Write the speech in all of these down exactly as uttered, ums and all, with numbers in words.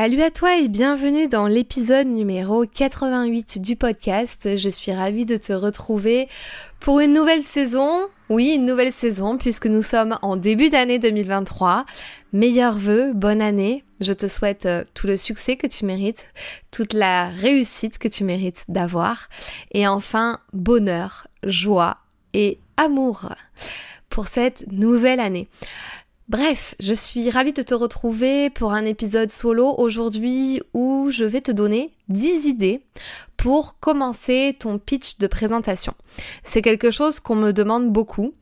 Salut à toi et bienvenue dans l'épisode numéro quatre-vingt-huit du podcast. Je suis ravie de te retrouver pour une nouvelle saison. Oui, une nouvelle saison puisque nous sommes en début d'année deux mille vingt-trois. Meilleurs vœux, bonne année. Je te souhaite tout le succès que tu mérites, toute la réussite que tu mérites d'avoir. Et enfin, bonheur, joie et amour pour cette nouvelle année. Bref, je suis ravie de te retrouver pour un épisode solo aujourd'hui où je vais te donner dix idées pour commencer ton pitch de présentation. C'est quelque chose qu'on me demande beaucoup.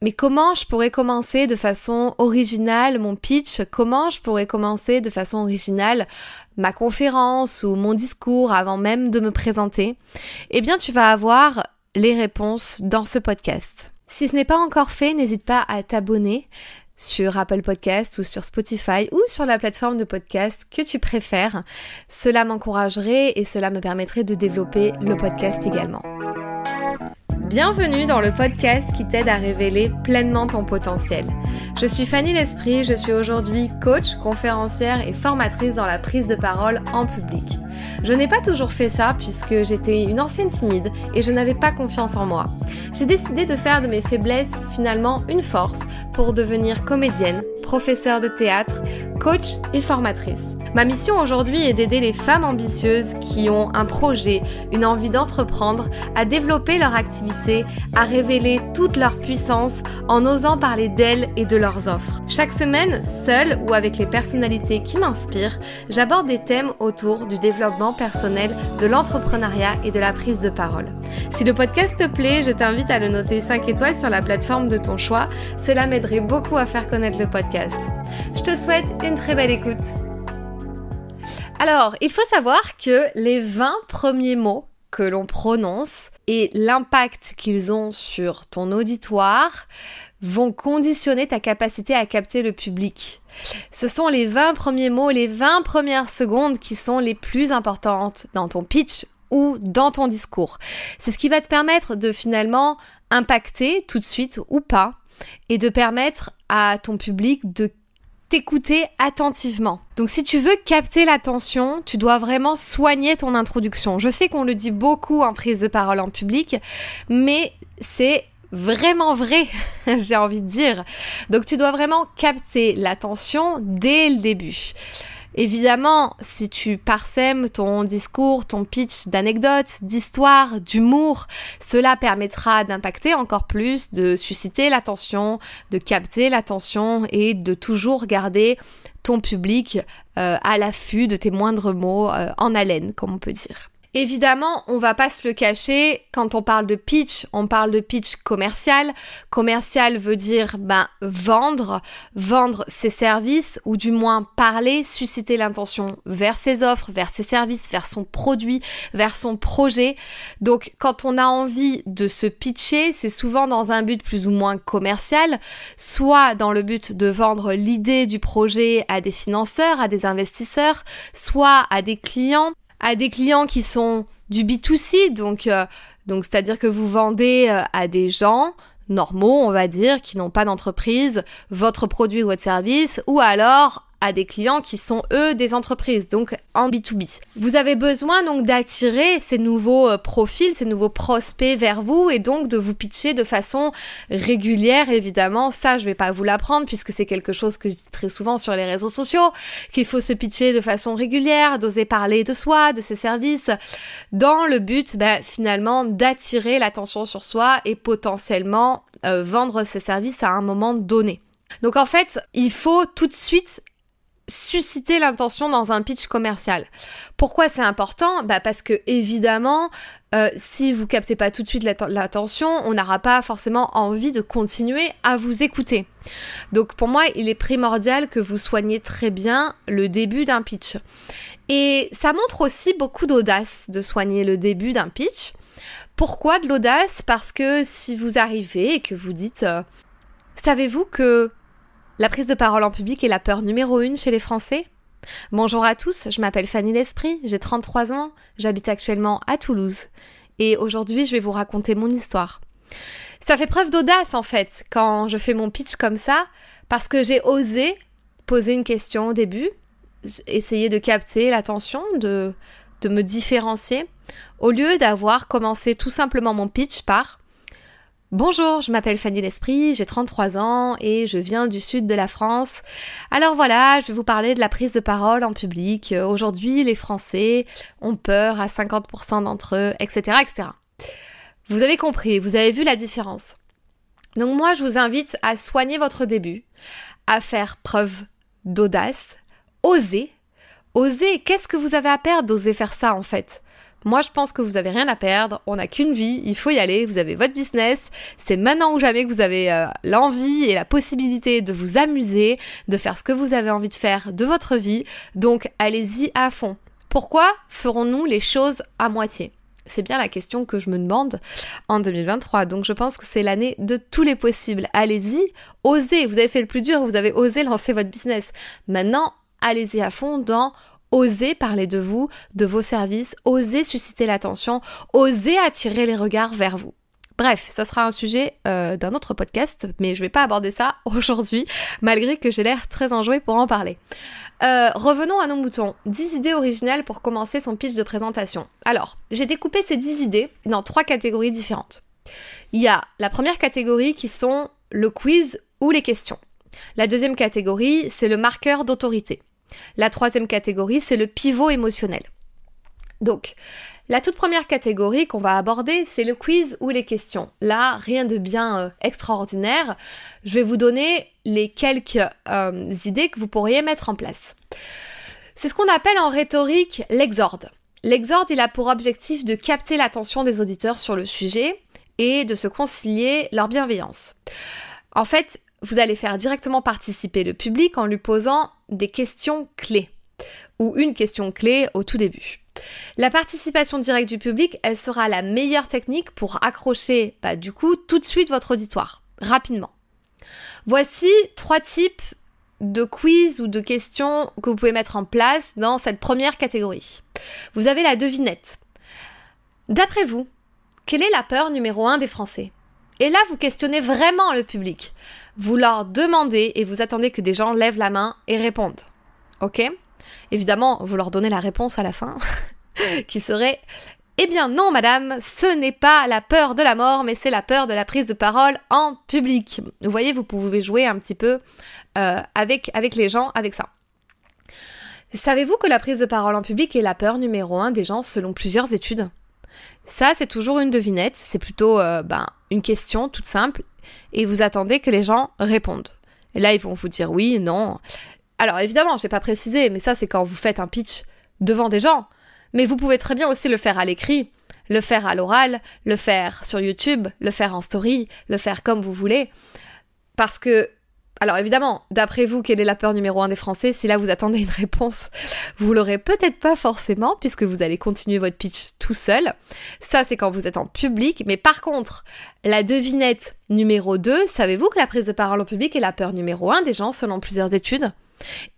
Mais comment je pourrais commencer de façon originale mon pitch? Comment je pourrais commencer de façon originale ma conférence ou mon discours avant même de me présenter? Eh bien, tu vas avoir les réponses dans ce podcast. Si ce n'est pas encore fait, n'hésite pas à t'abonner sur Apple Podcasts ou sur Spotify ou sur la plateforme de podcast que tu préfères. Cela m'encouragerait et cela me permettrait de développer le podcast également. Bienvenue dans le podcast qui t'aide à révéler pleinement ton potentiel. Je suis Fanny L'Esprit, je suis aujourd'hui coach, conférencière et formatrice dans la prise de parole en public. Je n'ai pas toujours fait ça puisque j'étais une ancienne timide et je n'avais pas confiance en moi. J'ai décidé de faire de mes faiblesses finalement une force pour devenir comédienne, professeure de théâtre, coach et formatrice. Ma mission aujourd'hui est d'aider les femmes ambitieuses qui ont un projet, une envie d'entreprendre, à développer leur activité, à révéler toute leur puissance en osant parler d'elles et de leurs offres. Chaque semaine, seule ou avec les personnalités qui m'inspirent, j'aborde des thèmes autour du développement personnel, de l'entrepreneuriat et de la prise de parole. Si le podcast te plaît, je t'invite à le noter cinq étoiles sur la plateforme de ton choix. Cela m'aiderait beaucoup à faire connaître le podcast. Je te souhaite une très belle écoute. Alors, il faut savoir que les vingt premiers mots que l'on prononce et l'impact qu'ils ont sur ton auditoire vont conditionner ta capacité à capter le public. Ce sont les vingt premiers mots, les vingt premières secondes qui sont les plus importantes dans ton pitch ou dans ton discours. C'est ce qui va te permettre de finalement impacter tout de suite ou pas et de permettre à ton public de t'écouter attentivement. Donc si tu veux capter l'attention, tu dois vraiment soigner ton introduction. Je sais qu'on le dit beaucoup en prise de parole en public, mais c'est vraiment vrai, j'ai envie de dire. Donc tu dois vraiment capter l'attention dès le début. Évidemment, si tu parsèmes ton discours, ton pitch d'anecdotes, d'histoires, d'humour, cela permettra d'impacter encore plus, de susciter l'attention, de capter l'attention et de toujours garder ton public euh, à l'affût de tes moindres mots, euh, en haleine, comme on peut dire. Évidemment, on va pas se le cacher, quand on parle de pitch, on parle de pitch commercial. Commercial veut dire ben, vendre, vendre ses services ou du moins parler, susciter l'intention vers ses offres, vers ses services, vers son produit, vers son projet. Donc quand on a envie de se pitcher, c'est souvent dans un but plus ou moins commercial, soit dans le but de vendre l'idée du projet à des financeurs, à des investisseurs, soit à des clients. À des clients qui sont du B deux C, donc, euh, donc c'est-à-dire que vous vendez euh, à des gens normaux, on va dire, qui n'ont pas d'entreprise, votre produit ou votre service, ou alors à des clients qui sont eux des entreprises, donc en B deux B. Vous avez besoin donc d'attirer ces nouveaux profils, ces nouveaux prospects vers vous et donc de vous pitcher de façon régulière, évidemment. Ça, je vais pas vous l'apprendre puisque c'est quelque chose que je dis très souvent sur les réseaux sociaux, qu'il faut se pitcher de façon régulière, d'oser parler de soi, de ses services, dans le but ben, finalement d'attirer l'attention sur soi et potentiellement euh, vendre ses services à un moment donné. Donc en fait, il faut tout de suite susciter l'intention dans un pitch commercial. Pourquoi c'est important ? Bah parce que évidemment, euh, si vous captez pas tout de suite l'att- l'attention, on n'aura pas forcément envie de continuer à vous écouter. Donc pour moi, il est primordial que vous soigniez très bien le début d'un pitch. Et ça montre aussi beaucoup d'audace de soigner le début d'un pitch. Pourquoi de l'audace ? Parce que si vous arrivez et que vous dites euh, « Savez-vous que la prise de parole en public est la peur numéro une chez les Français ? Bonjour à tous, je m'appelle Fanny L'Esprit, j'ai trente-trois ans, j'habite actuellement à Toulouse et aujourd'hui je vais vous raconter mon histoire. » Ça fait preuve d'audace en fait quand je fais mon pitch comme ça parce que j'ai osé poser une question au début essayer de capter l'attention, de, de me différencier, au lieu d'avoir commencé tout simplement mon pitch par « Bonjour, je m'appelle Fanny L'Esprit, j'ai trente-trois ans et je viens du sud de la France. Alors voilà, je vais vous parler de la prise de parole en public. Aujourd'hui, les Français ont peur à cinquante pour cent d'entre eux, et cetera et cetera » Vous avez compris, vous avez vu la différence. Donc moi, je vous invite à soigner votre début, à faire preuve d'audace, oser. Oser, qu'est-ce que vous avez à perdre d'oser faire ça en fait ? Moi, je pense que vous n'avez rien à perdre, on n'a qu'une vie, il faut y aller, vous avez votre business, c'est maintenant ou jamais que vous avez euh, l'envie et la possibilité de vous amuser, de faire ce que vous avez envie de faire de votre vie, donc allez-y à fond. Pourquoi ferons-nous les choses à moitié ? C'est bien la question que je me demande en deux mille vingt-trois, donc je pense que c'est l'année de tous les possibles. Allez-y, osez, vous avez fait le plus dur, vous avez osé lancer votre business. Maintenant, allez-y à fond dans... Osez parler de vous, de vos services, osez susciter l'attention, osez attirer les regards vers vous. Bref, ça sera un sujet euh, d'un autre podcast, mais je ne vais pas aborder ça aujourd'hui, malgré que j'ai l'air très enjouée pour en parler. Euh, revenons à nos moutons. dix idées originales pour commencer son pitch de présentation. Alors, j'ai découpé ces dix idées dans trois catégories différentes. Il y a la première catégorie qui sont le quiz ou les questions. La deuxième catégorie, c'est le marqueur d'autorité. La troisième catégorie, c'est le pivot émotionnel. Donc, la toute première catégorie qu'on va aborder, c'est le quiz ou les questions. Là, rien de bien extraordinaire. Je vais vous donner les quelques euh, idées que vous pourriez mettre en place. C'est ce qu'on appelle en rhétorique l'exorde. L'exorde, il a pour objectif de capter l'attention des auditeurs sur le sujet et de se concilier leur bienveillance. En fait, vous allez faire directement participer le public en lui posant des questions clés ou une question clé au tout début. La participation directe du public, elle sera la meilleure technique pour accrocher bah, du coup tout de suite votre auditoire, rapidement. Voici trois types de quiz ou de questions que vous pouvez mettre en place dans cette première catégorie. Vous avez la devinette. D'après vous, quelle est la peur numéro un des Français ? Et là, vous questionnez vraiment le public. Vous leur demandez et vous attendez que des gens lèvent la main et répondent. Ok ? Évidemment, vous leur donnez la réponse à la fin, qui serait « Eh bien non, madame, ce n'est pas la peur de la mort, mais c'est la peur de la prise de parole en public. » Vous voyez, vous pouvez jouer un petit peu euh, avec, avec les gens, avec ça. Savez-vous que la prise de parole en public est la peur numéro un des gens selon plusieurs études ? Ça, c'est toujours une devinette, c'est plutôt euh, ben, une question toute simple et vous attendez que les gens répondent. Et là, ils vont vous dire oui, non. Alors évidemment, je n'ai pas précisé, mais ça, c'est quand vous faites un pitch devant des gens. Mais vous pouvez très bien aussi le faire à l'écrit, le faire à l'oral, le faire sur YouTube, le faire en story, le faire comme vous voulez. Parce que, alors évidemment, d'après vous, quelle est la peur numéro un des Français ? Si là, vous attendez une réponse, vous l'aurez peut-être pas forcément, puisque vous allez continuer votre pitch tout seul. Ça, c'est quand vous êtes en public. Mais par contre, la devinette numéro deux, savez-vous que la prise de parole en public est la peur numéro un des gens selon plusieurs études ?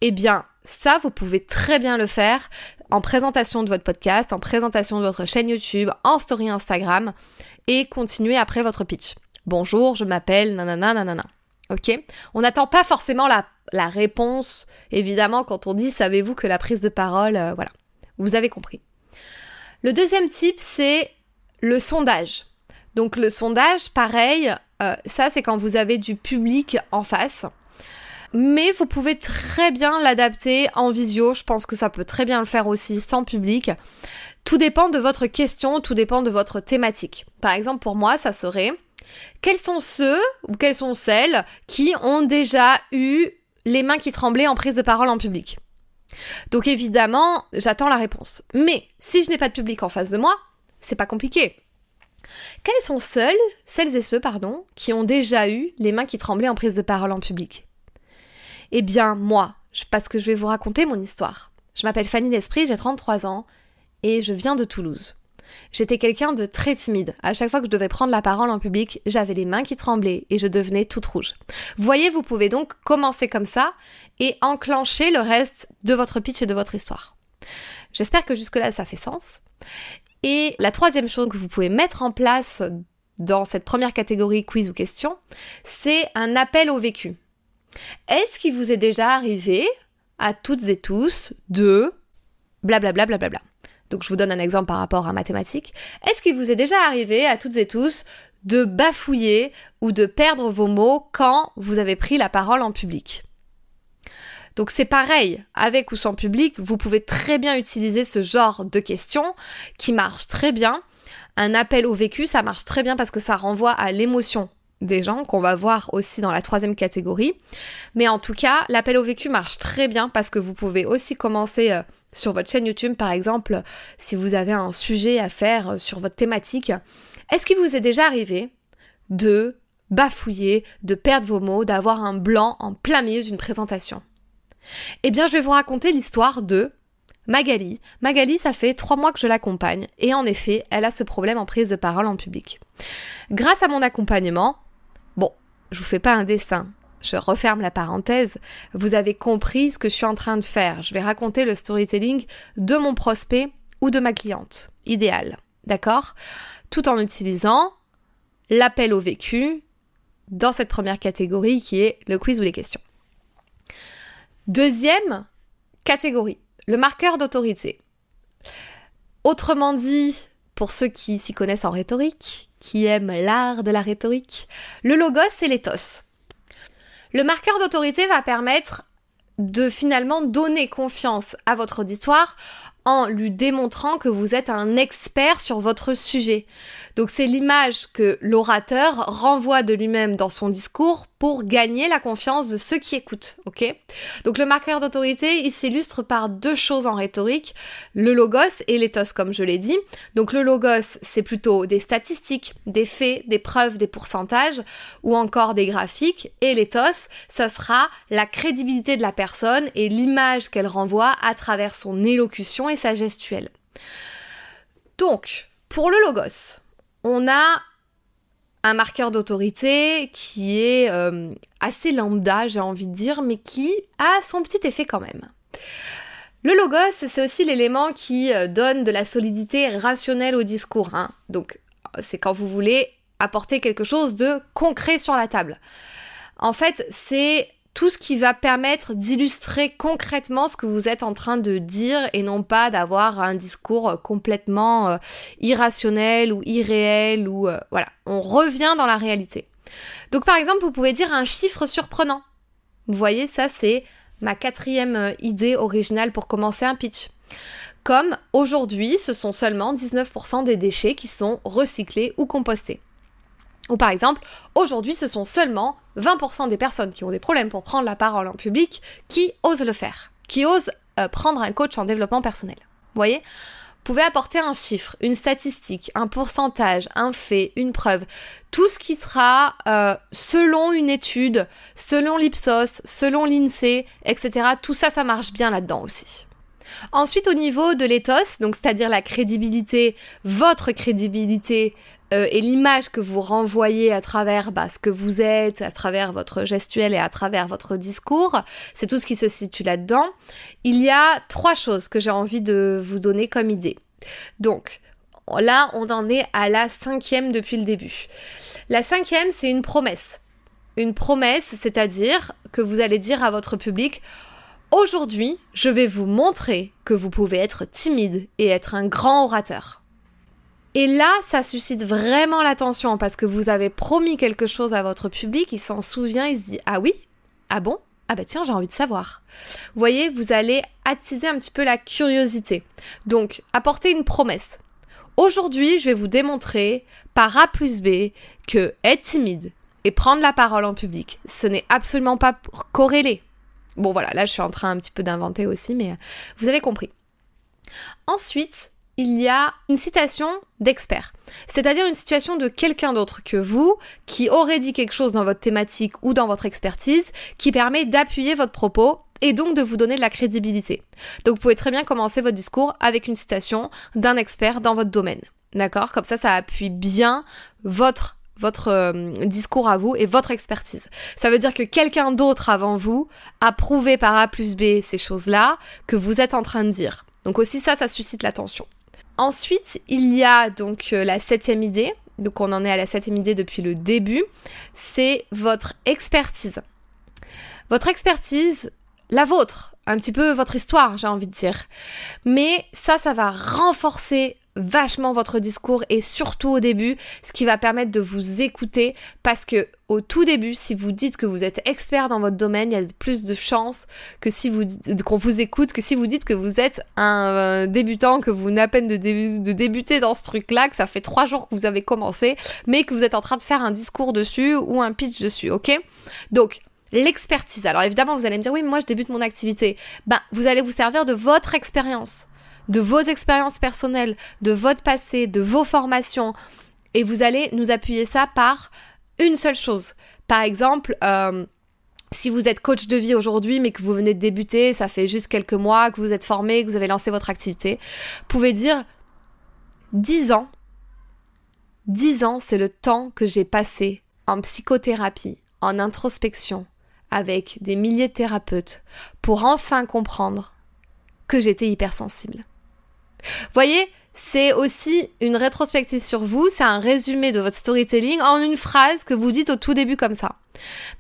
Eh bien, ça, vous pouvez très bien le faire en présentation de votre podcast, en présentation de votre chaîne YouTube, en story Instagram, et continuer après votre pitch. Bonjour, je m'appelle nanana nanana. Ok ? On n'attend pas forcément la, la réponse, évidemment, quand on dit « Savez-vous que la prise de parole euh, ?» Voilà, vous avez compris. Le deuxième type, c'est le sondage. Donc le sondage, pareil, euh, ça c'est quand vous avez du public en face, mais vous pouvez très bien l'adapter en visio, je pense que ça peut très bien le faire aussi sans public. Tout dépend de votre question, tout dépend de votre thématique. Par exemple, pour moi, ça serait... Quels sont ceux ou quelles sont celles qui ont déjà eu les mains qui tremblaient en prise de parole en public ? Donc évidemment, j'attends la réponse. Mais si je n'ai pas de public en face de moi, c'est pas compliqué. Quels sont celles, celles et ceux, pardon, qui ont déjà eu les mains qui tremblaient en prise de parole en public ? Eh bien moi, parce que je vais vous raconter mon histoire. Je m'appelle Fanny L'Esprit, j'ai trente-trois ans et je viens de Toulouse. J'étais quelqu'un de très timide. À chaque fois que je devais prendre la parole en public, j'avais les mains qui tremblaient et je devenais toute rouge. Voyez, vous pouvez donc commencer comme ça et enclencher le reste de votre pitch et de votre histoire. J'espère que jusque-là, ça fait sens. Et la troisième chose que vous pouvez mettre en place dans cette première catégorie quiz ou question, c'est un appel au vécu. Est-ce qu'il vous est déjà arrivé à toutes et tous de blablabla. Bla bla bla bla. Donc je vous donne un exemple par rapport à mathématiques. Est-ce qu'il vous est déjà arrivé à toutes et tous de bafouiller ou de perdre vos mots quand vous avez pris la parole en public ? Donc c'est pareil, avec ou sans public, vous pouvez très bien utiliser ce genre de questions qui marchent très bien. Un appel au vécu, ça marche très bien parce que ça renvoie à l'émotion des gens, qu'on va voir aussi dans la troisième catégorie. Mais en tout cas, l'appel au vécu marche très bien parce que vous pouvez aussi commencer sur votre chaîne YouTube, par exemple, si vous avez un sujet à faire sur votre thématique. Est-ce qu'il vous est déjà arrivé de bafouiller, de perdre vos mots, d'avoir un blanc en plein milieu d'une présentation ? Eh bien, je vais vous raconter l'histoire de Magali. Magali, ça fait trois mois que je l'accompagne et en effet, elle a ce problème en prise de parole en public. Grâce à mon accompagnement, bon, je vous fais pas un dessin, je referme la parenthèse, vous avez compris ce que je suis en train de faire. Je vais raconter le storytelling de mon prospect ou de ma cliente idéale, d'accord ? Tout en utilisant l'appel au vécu dans cette première catégorie qui est le quiz ou les questions. Deuxième catégorie, le marqueur d'autorité. Autrement dit, pour ceux qui s'y connaissent en rhétorique, qui aiment l'art de la rhétorique, le logos et l'éthos. Le marqueur d'autorité va permettre de finalement donner confiance à votre auditoire en lui démontrant que vous êtes un expert sur votre sujet. Donc c'est l'image que l'orateur renvoie de lui-même dans son discours pour gagner la confiance de ceux qui écoutent, ok ? Donc le marqueur d'autorité, il s'illustre par deux choses en rhétorique, le logos et l'éthos, comme je l'ai dit. Donc le logos, c'est plutôt des statistiques, des faits, des preuves, des pourcentages ou encore des graphiques. Et l'éthos, ça sera la crédibilité de la personne et l'image qu'elle renvoie à travers son élocution et sa gestuelle. Donc, pour le logos, on a un marqueur d'autorité qui est euh, assez lambda, j'ai envie de dire, mais qui a son petit effet quand même. Le logos, c'est aussi l'élément qui donne de la solidité rationnelle au discours, hein. Donc, c'est quand vous voulez apporter quelque chose de concret sur la table. En fait, c'est tout ce qui va permettre d'illustrer concrètement ce que vous êtes en train de dire et non pas d'avoir un discours complètement euh, irrationnel ou irréel ou euh, voilà, on revient dans la réalité. Donc par exemple, vous pouvez dire un chiffre surprenant. Vous voyez, ça c'est ma quatrième idée originale pour commencer un pitch. Comme aujourd'hui, ce sont seulement dix-neuf pour cent des déchets qui sont recyclés ou compostés. Ou par exemple, aujourd'hui, ce sont seulement vingt pour cent des personnes qui ont des problèmes pour prendre la parole en public qui osent le faire, qui osent euh, prendre un coach en développement personnel. Vous voyez ? Vous pouvez apporter un chiffre, une statistique, un pourcentage, un fait, une preuve, tout ce qui sera euh, selon une étude, selon l'Ipsos, selon l'INSEE, et cetera. Tout ça, ça marche bien là-dedans aussi. Ensuite, au niveau de l'éthos, donc c'est-à-dire la crédibilité, votre crédibilité euh, et l'image que vous renvoyez à travers bah, ce que vous êtes, à travers votre gestuelle et à travers votre discours, c'est tout ce qui se situe là-dedans. Il y a trois choses que j'ai envie de vous donner comme idée. Donc là, on en est à la cinquième depuis le début. La cinquième, c'est une promesse. Une promesse, c'est-à-dire que vous allez dire à votre public: aujourd'hui, je vais vous montrer que vous pouvez être timide et être un grand orateur. Et là, ça suscite vraiment l'attention parce que vous avez promis quelque chose à votre public, il s'en souvient, il se dit « Ah oui ? Ah bon ? Ah bah tiens, j'ai envie de savoir. » Vous voyez, vous allez attiser un petit peu la curiosité. Donc, apportez une promesse. Aujourd'hui, je vais vous démontrer par A plus B que être timide et prendre la parole en public, ce n'est absolument pas corrélé. Bon voilà, là je suis en train un petit peu d'inventer aussi, mais vous avez compris. Ensuite, il y a une citation d'expert, c'est-à-dire une citation de quelqu'un d'autre que vous, qui aurait dit quelque chose dans votre thématique ou dans votre expertise, qui permet d'appuyer votre propos et donc de vous donner de la crédibilité. Donc vous pouvez très bien commencer votre discours avec une citation d'un expert dans votre domaine, d'accord ? Comme ça, ça appuie bien votre votre discours à vous et votre expertise. Ça veut dire que quelqu'un d'autre avant vous a prouvé par A plus B ces choses-là que vous êtes en train de dire. Donc aussi ça, ça suscite l'attention. Ensuite, il y a donc la septième idée. Donc on en est à la septième idée depuis le début. C'est votre expertise. Votre expertise, la vôtre, un petit peu votre histoire, j'ai envie de dire. Mais ça, ça va renforcer vachement votre discours et surtout au début, ce qui va permettre de vous écouter parce que au tout début, si vous dites que vous êtes expert dans votre domaine, il y a plus de chances que si vous qu'on vous écoute que si vous dites que vous êtes un débutant, que vous venez à peine de, dé, de débuter dans ce truc-là, que ça fait trois jours que vous avez commencé, mais que vous êtes en train de faire un discours dessus ou un pitch dessus, ok ? Donc l'expertise. Alors évidemment, vous allez me dire oui, mais moi je débute mon activité. Ben, vous allez vous servir de votre expérience, de vos expériences personnelles, de votre passé, de vos formations, et vous allez nous appuyer ça par une seule chose. Par exemple, euh, si vous êtes coach de vie aujourd'hui, mais que vous venez de débuter, ça fait juste quelques mois que vous êtes formé, que vous avez lancé votre activité, vous pouvez dire dix ans, dix ans c'est le temps que j'ai passé en psychothérapie, en introspection, avec des milliers de thérapeutes, pour enfin comprendre que j'étais hypersensible. Voyez, c'est aussi une rétrospective sur vous, c'est un résumé de votre storytelling en une phrase que vous dites au tout début comme ça.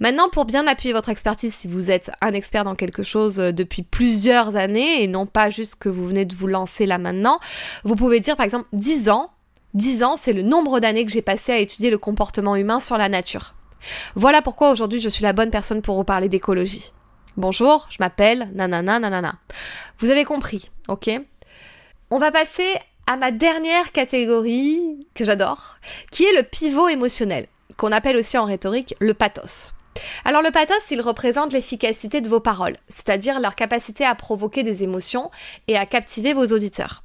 Maintenant, pour bien appuyer votre expertise, si vous êtes un expert dans quelque chose depuis plusieurs années et non pas juste que vous venez de vous lancer là maintenant, vous pouvez dire par exemple dix ans. dix ans, c'est le nombre d'années que j'ai passé à étudier le comportement humain sur la nature. Voilà pourquoi aujourd'hui je suis la bonne personne pour vous parler d'écologie. Bonjour, je m'appelle nanana nanana. Vous avez compris, ok ? On va passer à ma dernière catégorie que j'adore, qui est le pivot émotionnel, qu'on appelle aussi en rhétorique le pathos. Alors le pathos, il représente l'efficacité de vos paroles, c'est-à-dire leur capacité à provoquer des émotions et à captiver vos auditeurs.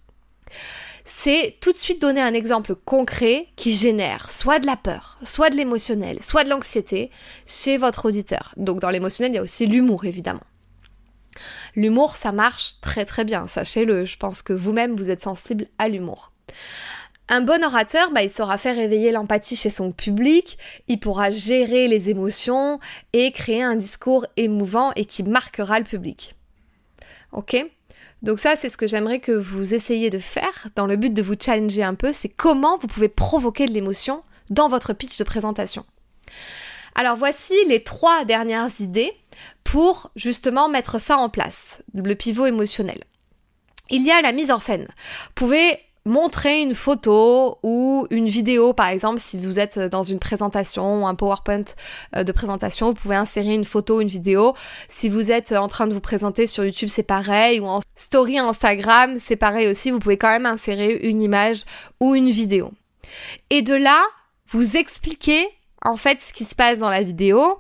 C'est tout de suite donner un exemple concret qui génère soit de la peur, soit de l'émotionnel, soit de l'anxiété chez votre auditeur. Donc dans l'émotionnel, il y a aussi l'humour, évidemment. L'humour, ça marche très très bien, sachez-le, je pense que vous-même, vous êtes sensible à l'humour. Un bon orateur, bah, il saura faire réveiller l'empathie chez son public, il pourra gérer les émotions et créer un discours émouvant et qui marquera le public. Ok ? Donc ça, c'est ce que j'aimerais que vous essayiez de faire dans le but de vous challenger un peu, c'est comment vous pouvez provoquer de l'émotion dans votre pitch de présentation. Alors voici les trois dernières idées pour justement mettre ça en place, le pivot émotionnel. Il y a la mise en scène. Vous pouvez montrer une photo ou une vidéo, par exemple, si vous êtes dans une présentation ou un PowerPoint de présentation, vous pouvez insérer une photo ou une vidéo. Si vous êtes en train de vous présenter sur YouTube, c'est pareil, ou en story Instagram, c'est pareil aussi, vous pouvez quand même insérer une image ou une vidéo. Et de là, vous expliquez en fait ce qui se passe dans la vidéo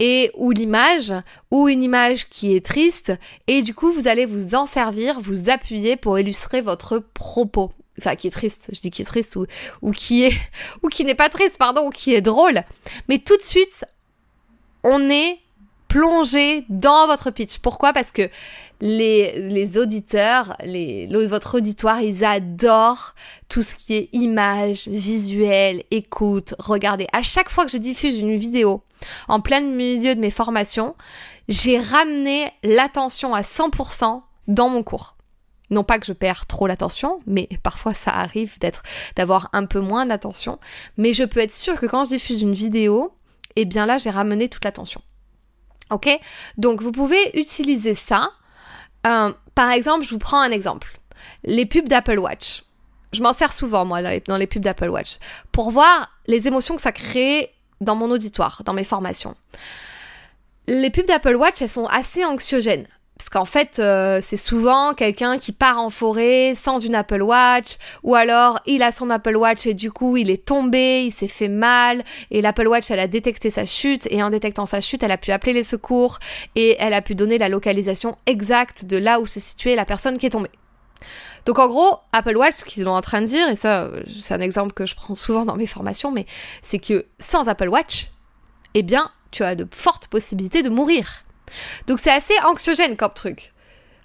et ou l'image, ou une image qui est triste, et du coup vous allez vous en servir, vous appuyer pour illustrer votre propos, enfin qui est triste, je dis qui est triste, ou, ou qui est, ou qui n'est pas triste, pardon, ou qui est drôle, mais tout de suite on est plongé dans votre pitch. Pourquoi ? Parce que les, les auditeurs, les, votre auditoire, ils adorent tout ce qui est image, visuel, écoute, regardez. À chaque fois que je diffuse une vidéo en plein milieu de mes formations, j'ai ramené l'attention à cent pour cent dans mon cours. Non pas que je perds trop l'attention, mais parfois ça arrive d'être, d'avoir un peu moins d'attention. Mais je peux être sûre que quand je diffuse une vidéo, eh bien là j'ai ramené toute l'attention. Ok ? Donc vous pouvez utiliser ça. Euh, par exemple, je vous prends un exemple. Les pubs d'Apple Watch. Je m'en sers souvent, moi, dans les, dans les pubs d'Apple Watch, pour voir les émotions que ça crée dans mon auditoire, dans mes formations. Les pubs d'Apple Watch, elles sont assez anxiogènes. Parce qu'en fait, euh, c'est souvent quelqu'un qui part en forêt sans une Apple Watch, ou alors il a son Apple Watch et du coup il est tombé, il s'est fait mal, et l'Apple Watch, elle a détecté sa chute, et en détectant sa chute, elle a pu appeler les secours, et elle a pu donner la localisation exacte de là où se situait la personne qui est tombée. Donc en gros, Apple Watch, ce qu'ils sont en train de dire, et ça, c'est un exemple que je prends souvent dans mes formations, mais c'est que sans Apple Watch, eh bien, tu as de fortes possibilités de mourir. Donc c'est assez anxiogène comme truc.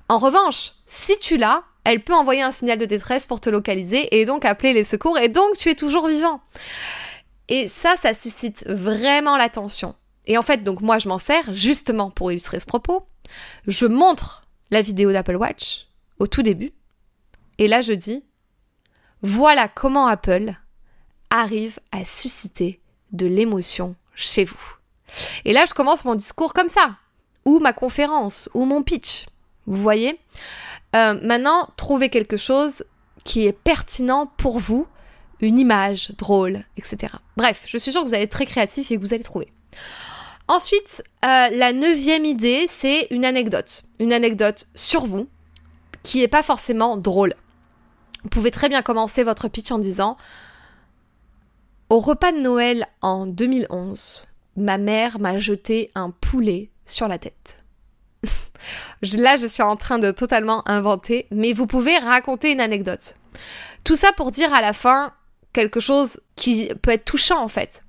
En revanche, si tu l'as, elle peut envoyer un signal de détresse pour te localiser et donc appeler les secours et donc tu es toujours vivant. Et ça, ça suscite vraiment l'attention. Et en fait, donc moi je m'en sers justement pour illustrer ce propos. Je montre la vidéo d'Apple Watch au tout début et là je dis « Voilà comment Apple arrive à susciter de l'émotion chez vous. » Et là je commence mon discours comme ça. ou ma conférence, ou mon pitch. Vous voyez ? Euh, maintenant, trouvez quelque chose qui est pertinent pour vous, une image drôle, et cetera. Bref, je suis sûre que vous allez être très créatif et que vous allez trouver. Ensuite, euh, la neuvième idée, c'est une anecdote. Une anecdote sur vous, qui n'est pas forcément drôle. Vous pouvez très bien commencer votre pitch en disant « Au repas de Noël en deux mille onze, ma mère m'a jeté un poulet sur la tête. » Là, je suis en train de totalement inventer, mais vous pouvez raconter une anecdote. Tout ça pour dire à la fin quelque chose qui peut être touchant en fait.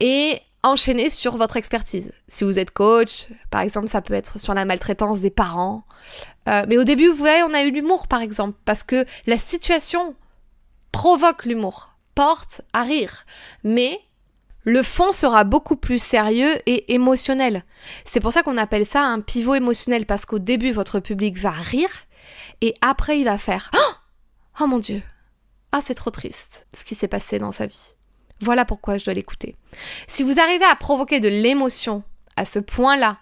Et enchaîner sur votre expertise. Si vous êtes coach, par exemple, ça peut être sur la maltraitance des parents. Euh, mais au début, vous voyez, on a eu l'humour par exemple, parce que la situation provoque l'humour, porte à rire. Mais le fond sera beaucoup plus sérieux et émotionnel. C'est pour ça qu'on appelle ça un pivot émotionnel, parce qu'au début, votre public va rire et après, il va faire « Oh mon Dieu, ah c'est trop triste ce qui s'est passé dans sa vie. Voilà pourquoi je dois l'écouter. » Si vous arrivez à provoquer de l'émotion à ce point-là,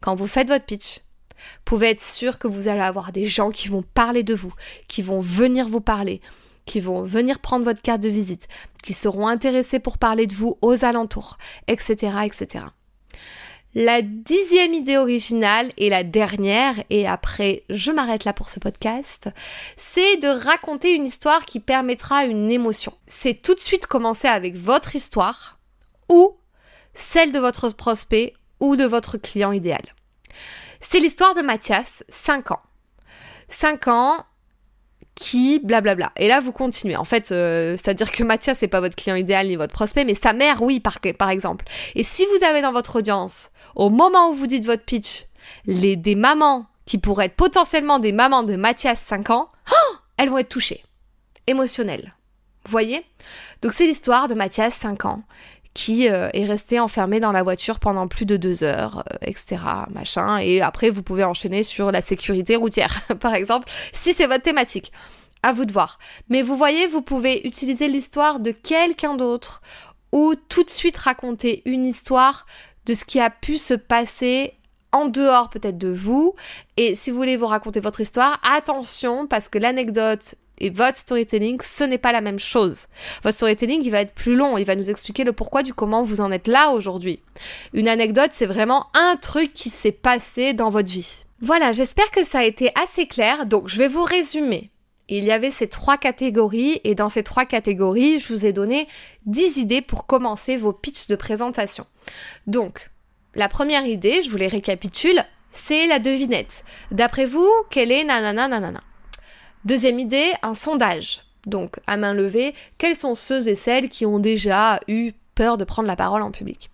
quand vous faites votre pitch, vous pouvez être sûr que vous allez avoir des gens qui vont parler de vous, qui vont venir vous parler, qui vont venir prendre votre carte de visite, qui seront intéressés pour parler de vous aux alentours, et cetera, et cetera. La dixième idée originale et la dernière, et après je m'arrête là pour ce podcast, c'est de raconter une histoire qui permettra une émotion. C'est tout de suite commencer avec votre histoire ou celle de votre prospect ou de votre client idéal. C'est l'histoire de Mathias, cinq ans. cinq ans... qui blablabla. Et là, vous continuez. En fait, euh, c'est-à-dire que Mathias, c'est pas votre client idéal ni votre prospect, mais sa mère, oui, par, par exemple. Et si vous avez dans votre audience, au moment où vous dites votre pitch, les, des mamans qui pourraient être potentiellement des mamans de Mathias, cinq ans, oh, elles vont être touchées. Émotionnelles. Vous voyez ? Donc, c'est l'histoire de Mathias, cinq ans, qui euh, est resté enfermé dans la voiture pendant plus de deux heures, euh, et cetera. Machin. Et après, vous pouvez enchaîner sur la sécurité routière, par exemple, si c'est votre thématique. À vous de voir. Mais vous voyez, vous pouvez utiliser l'histoire de quelqu'un d'autre ou tout de suite raconter une histoire de ce qui a pu se passer en dehors peut-être de vous. Et si vous voulez vous raconter votre histoire, attention, parce que l'anecdote et votre storytelling, ce n'est pas la même chose. Votre storytelling, il va être plus long. Il va nous expliquer le pourquoi du comment vous en êtes là aujourd'hui. Une anecdote, c'est vraiment un truc qui s'est passé dans votre vie. Voilà, j'espère que ça a été assez clair. Donc, je vais vous résumer. Il y avait ces trois catégories. Et dans ces trois catégories, je vous ai donné dix idées pour commencer vos pitchs de présentation. Donc, la première idée, je vous les récapitule, c'est la devinette. D'après vous, quelle est nanana nanana ? Deuxième idée, un sondage. Donc, à main levée, quels sont ceux et celles qui ont déjà eu peur de prendre la parole en public ?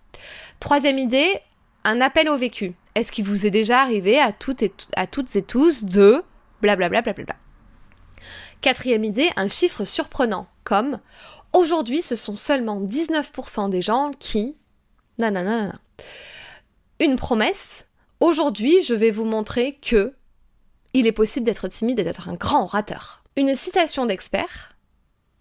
Troisième idée, un appel au vécu. Est-ce qu'il vous est déjà arrivé à toutes et, à toutes et tous de blablabla blablabla ? Quatrième idée, un chiffre surprenant, comme « Aujourd'hui, ce sont seulement dix-neuf pour cent des gens qui... » nanana. Une promesse, « Aujourd'hui, je vais vous montrer que... » Il est possible d'être timide et d'être un grand orateur. Une citation d'expert.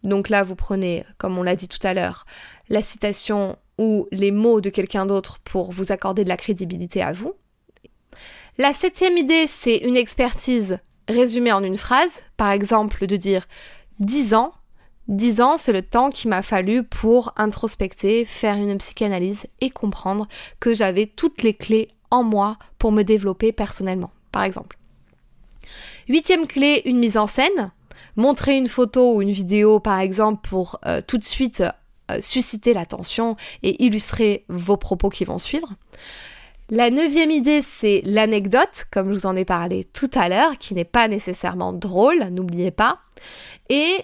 Donc là, vous prenez, comme on l'a dit tout à l'heure, la citation ou les mots de quelqu'un d'autre pour vous accorder de la crédibilité à vous. La septième idée, c'est une expertise résumée en une phrase. Par exemple, de dire dix ans. dix ans, c'est le temps qu'il m'a fallu pour introspecter, faire une psychanalyse et comprendre que j'avais toutes les clés en moi pour me développer personnellement, par exemple. Huitième clé, une mise en scène. Montrer une photo ou une vidéo, par exemple, pour euh, tout de suite euh, susciter l'attention et illustrer vos propos qui vont suivre. La neuvième idée, c'est l'anecdote, comme je vous en ai parlé tout à l'heure, qui n'est pas nécessairement drôle, n'oubliez pas. Et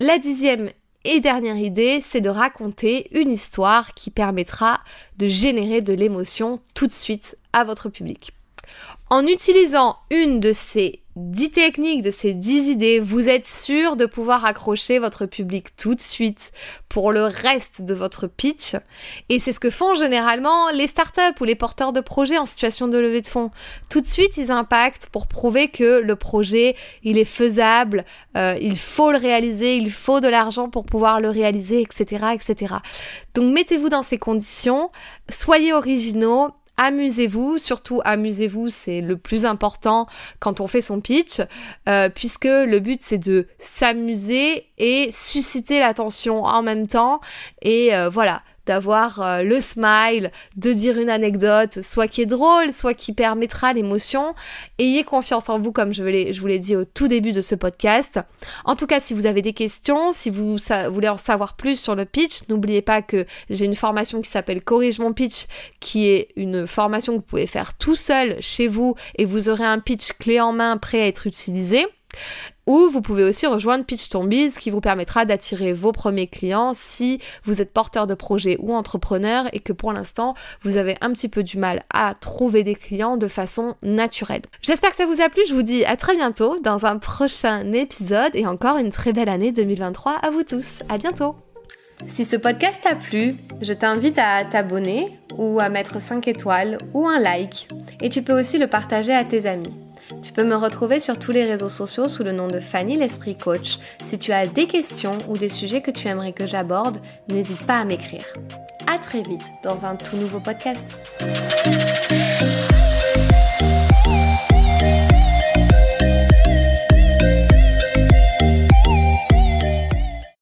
la dixième et dernière idée, c'est de raconter une histoire qui permettra de générer de l'émotion tout de suite à votre public. En utilisant une de ces dix techniques, de ces dix idées, vous êtes sûr de pouvoir accrocher votre public tout de suite pour le reste de votre pitch. Et c'est ce que font généralement les startups ou les porteurs de projets en situation de levée de fonds. Tout de suite, ils impactent pour prouver que le projet, il est faisable, euh, il faut le réaliser, il faut de l'argent pour pouvoir le réaliser, et cetera, et cetera. Donc, mettez-vous dans ces conditions, soyez originaux, Amusez-vous, surtout amusez-vous, c'est le plus important quand on fait son pitch, euh, puisque le but c'est de s'amuser et susciter l'attention en même temps, et euh, voilà, d'avoir euh, le smile, de dire une anecdote, soit qui est drôle, soit qui permettra l'émotion. Ayez confiance en vous, comme je, vais, je vous l'ai dit au tout début de ce podcast. En tout cas, si vous avez des questions, si vous sa- voulez en savoir plus sur le pitch, n'oubliez pas que j'ai une formation qui s'appelle Corrige mon Pitch, qui est une formation que vous pouvez faire tout seul chez vous, et vous aurez un pitch clé en main prêt à être utilisé. Ou vous pouvez aussi rejoindre PitchTomBees, qui vous permettra d'attirer vos premiers clients si vous êtes porteur de projet ou entrepreneur et que pour l'instant vous avez un petit peu du mal à trouver des clients de façon naturelle. J'espère que ça vous a plu, je vous dis à très bientôt dans un prochain épisode et encore une très belle année deux mille vingt-trois à vous tous. À bientôt. Si ce podcast t'a plu, je t'invite à t'abonner ou à mettre cinq étoiles ou un like, et tu peux aussi le partager à tes amis. Tu peux me retrouver sur tous les réseaux sociaux sous le nom de Fanny L'Esprit Coach. Si tu as des questions ou des sujets que tu aimerais que j'aborde, n'hésite pas à m'écrire. À très vite dans un tout nouveau podcast.